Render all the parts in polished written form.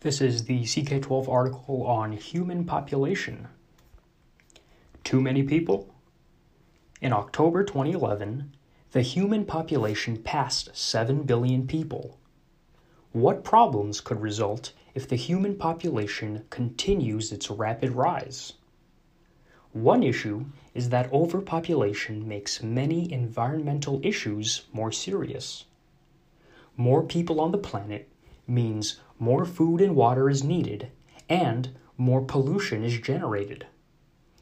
This is the CK-12 article on human population. Too many people? In October 2011, the human population passed 7 billion people. What problems could result if the human population continues its rapid rise? One issue is that overpopulation makes many environmental issues more serious. More people on the planet means more food and water is needed, and more pollution is generated.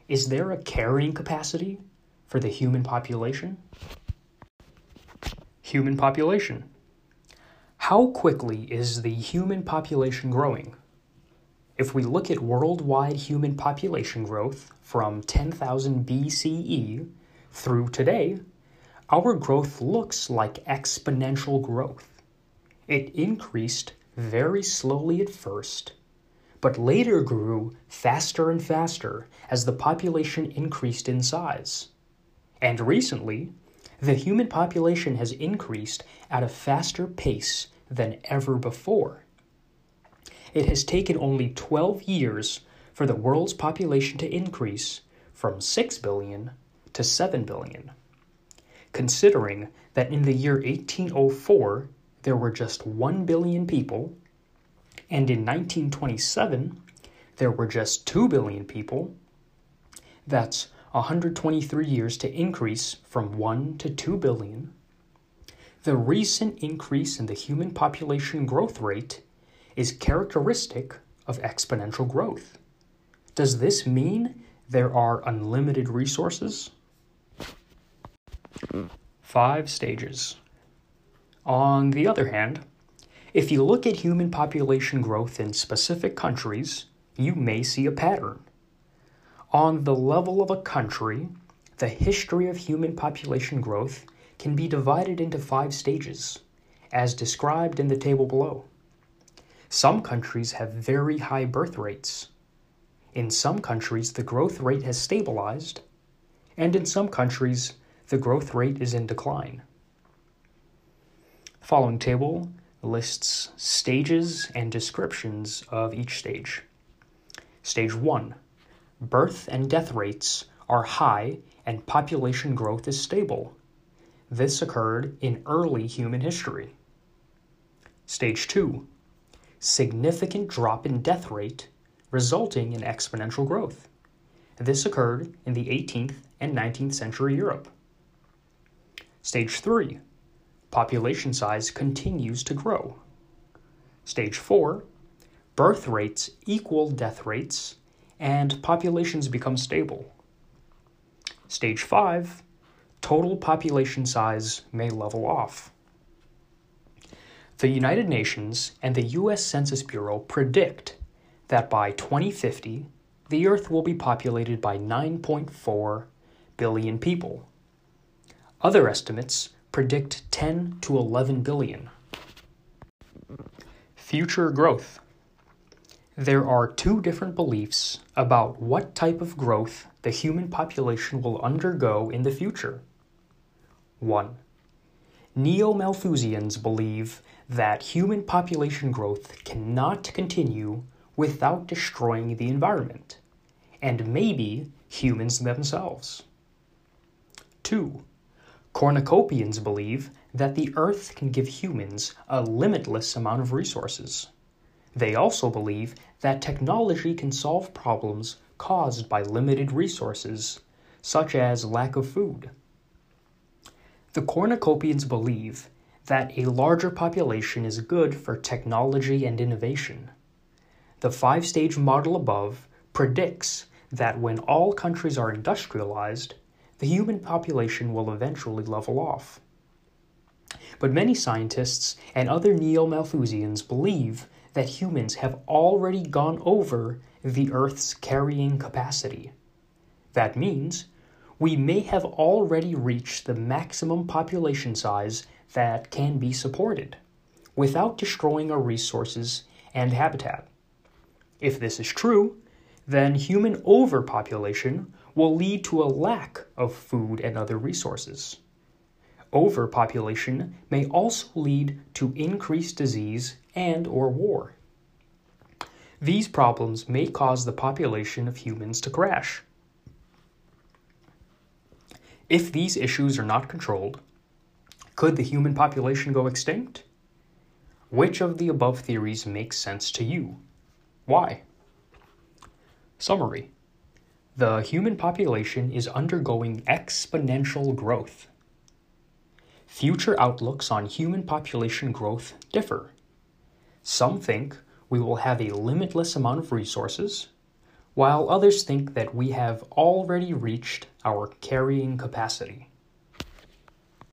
Is there a carrying capacity for the human population? Human population. How quickly is the human population growing? If we look at worldwide human population growth from 10,000 BCE through today, our growth looks like exponential growth. It increased very slowly at first, but later grew faster and faster as the population increased in size. And recently, the human population has increased at a faster pace than ever before. It has taken only 12 years for the world's population to increase from 6 billion to 7 billion, considering that in the year 1804, there were just 1 billion people, and in 1927, there were just 2 billion people. That's 123 years to increase from 1 to 2 billion. The recent increase in the human population growth rate is characteristic of exponential growth. Does this mean there are unlimited resources? 5 stages. On the other hand, if you look at human population growth in specific countries, you may see a pattern. On the level of a country, the history of human population growth can be divided into 5 stages, as described in the table below. Some countries have very high birth rates. In some countries, the growth rate has stabilized, and in some countries, the growth rate is in decline. The following table lists stages and descriptions of each stage. Stage 1. Birth and death rates are high and population growth is stable. This occurred in early human history. Stage 2. Significant drop in death rate resulting in exponential growth. This occurred in the 18th and 19th century Europe. Stage 3. Population size continues to grow. Stage 4, birth rates equal death rates, and populations become stable. Stage 5, total population size may level off. The United Nations and the U.S. Census Bureau predict that by 2050, the Earth will be populated by 9.4 billion people. Other estimates predict 10 to 11 billion. Future growth. There are 2 different beliefs about what type of growth the human population will undergo in the future. 1. Neo-Malthusians believe that human population growth cannot continue without destroying the environment, and maybe humans themselves. 2. Cornucopians believe that the Earth can give humans a limitless amount of resources. They also believe that technology can solve problems caused by limited resources, such as lack of food. The Cornucopians believe that a larger population is good for technology and innovation. The 5-stage model above predicts that when all countries are industrialized, the human population will eventually level off. But many scientists and other Neo-Malthusians believe that humans have already gone over the Earth's carrying capacity. That means we may have already reached the maximum population size that can be supported, without destroying our resources and habitat. If this is true, then human overpopulation will lead to a lack of food and other resources. Overpopulation may also lead to increased disease and/or war. These problems may cause the population of humans to crash. If these issues are not controlled, could the human population go extinct? Which of the above theories makes sense to you? Why? Summary. The human population is undergoing exponential growth. Future outlooks on human population growth differ. Some think we will have a limitless amount of resources, while others think that we have already reached our carrying capacity.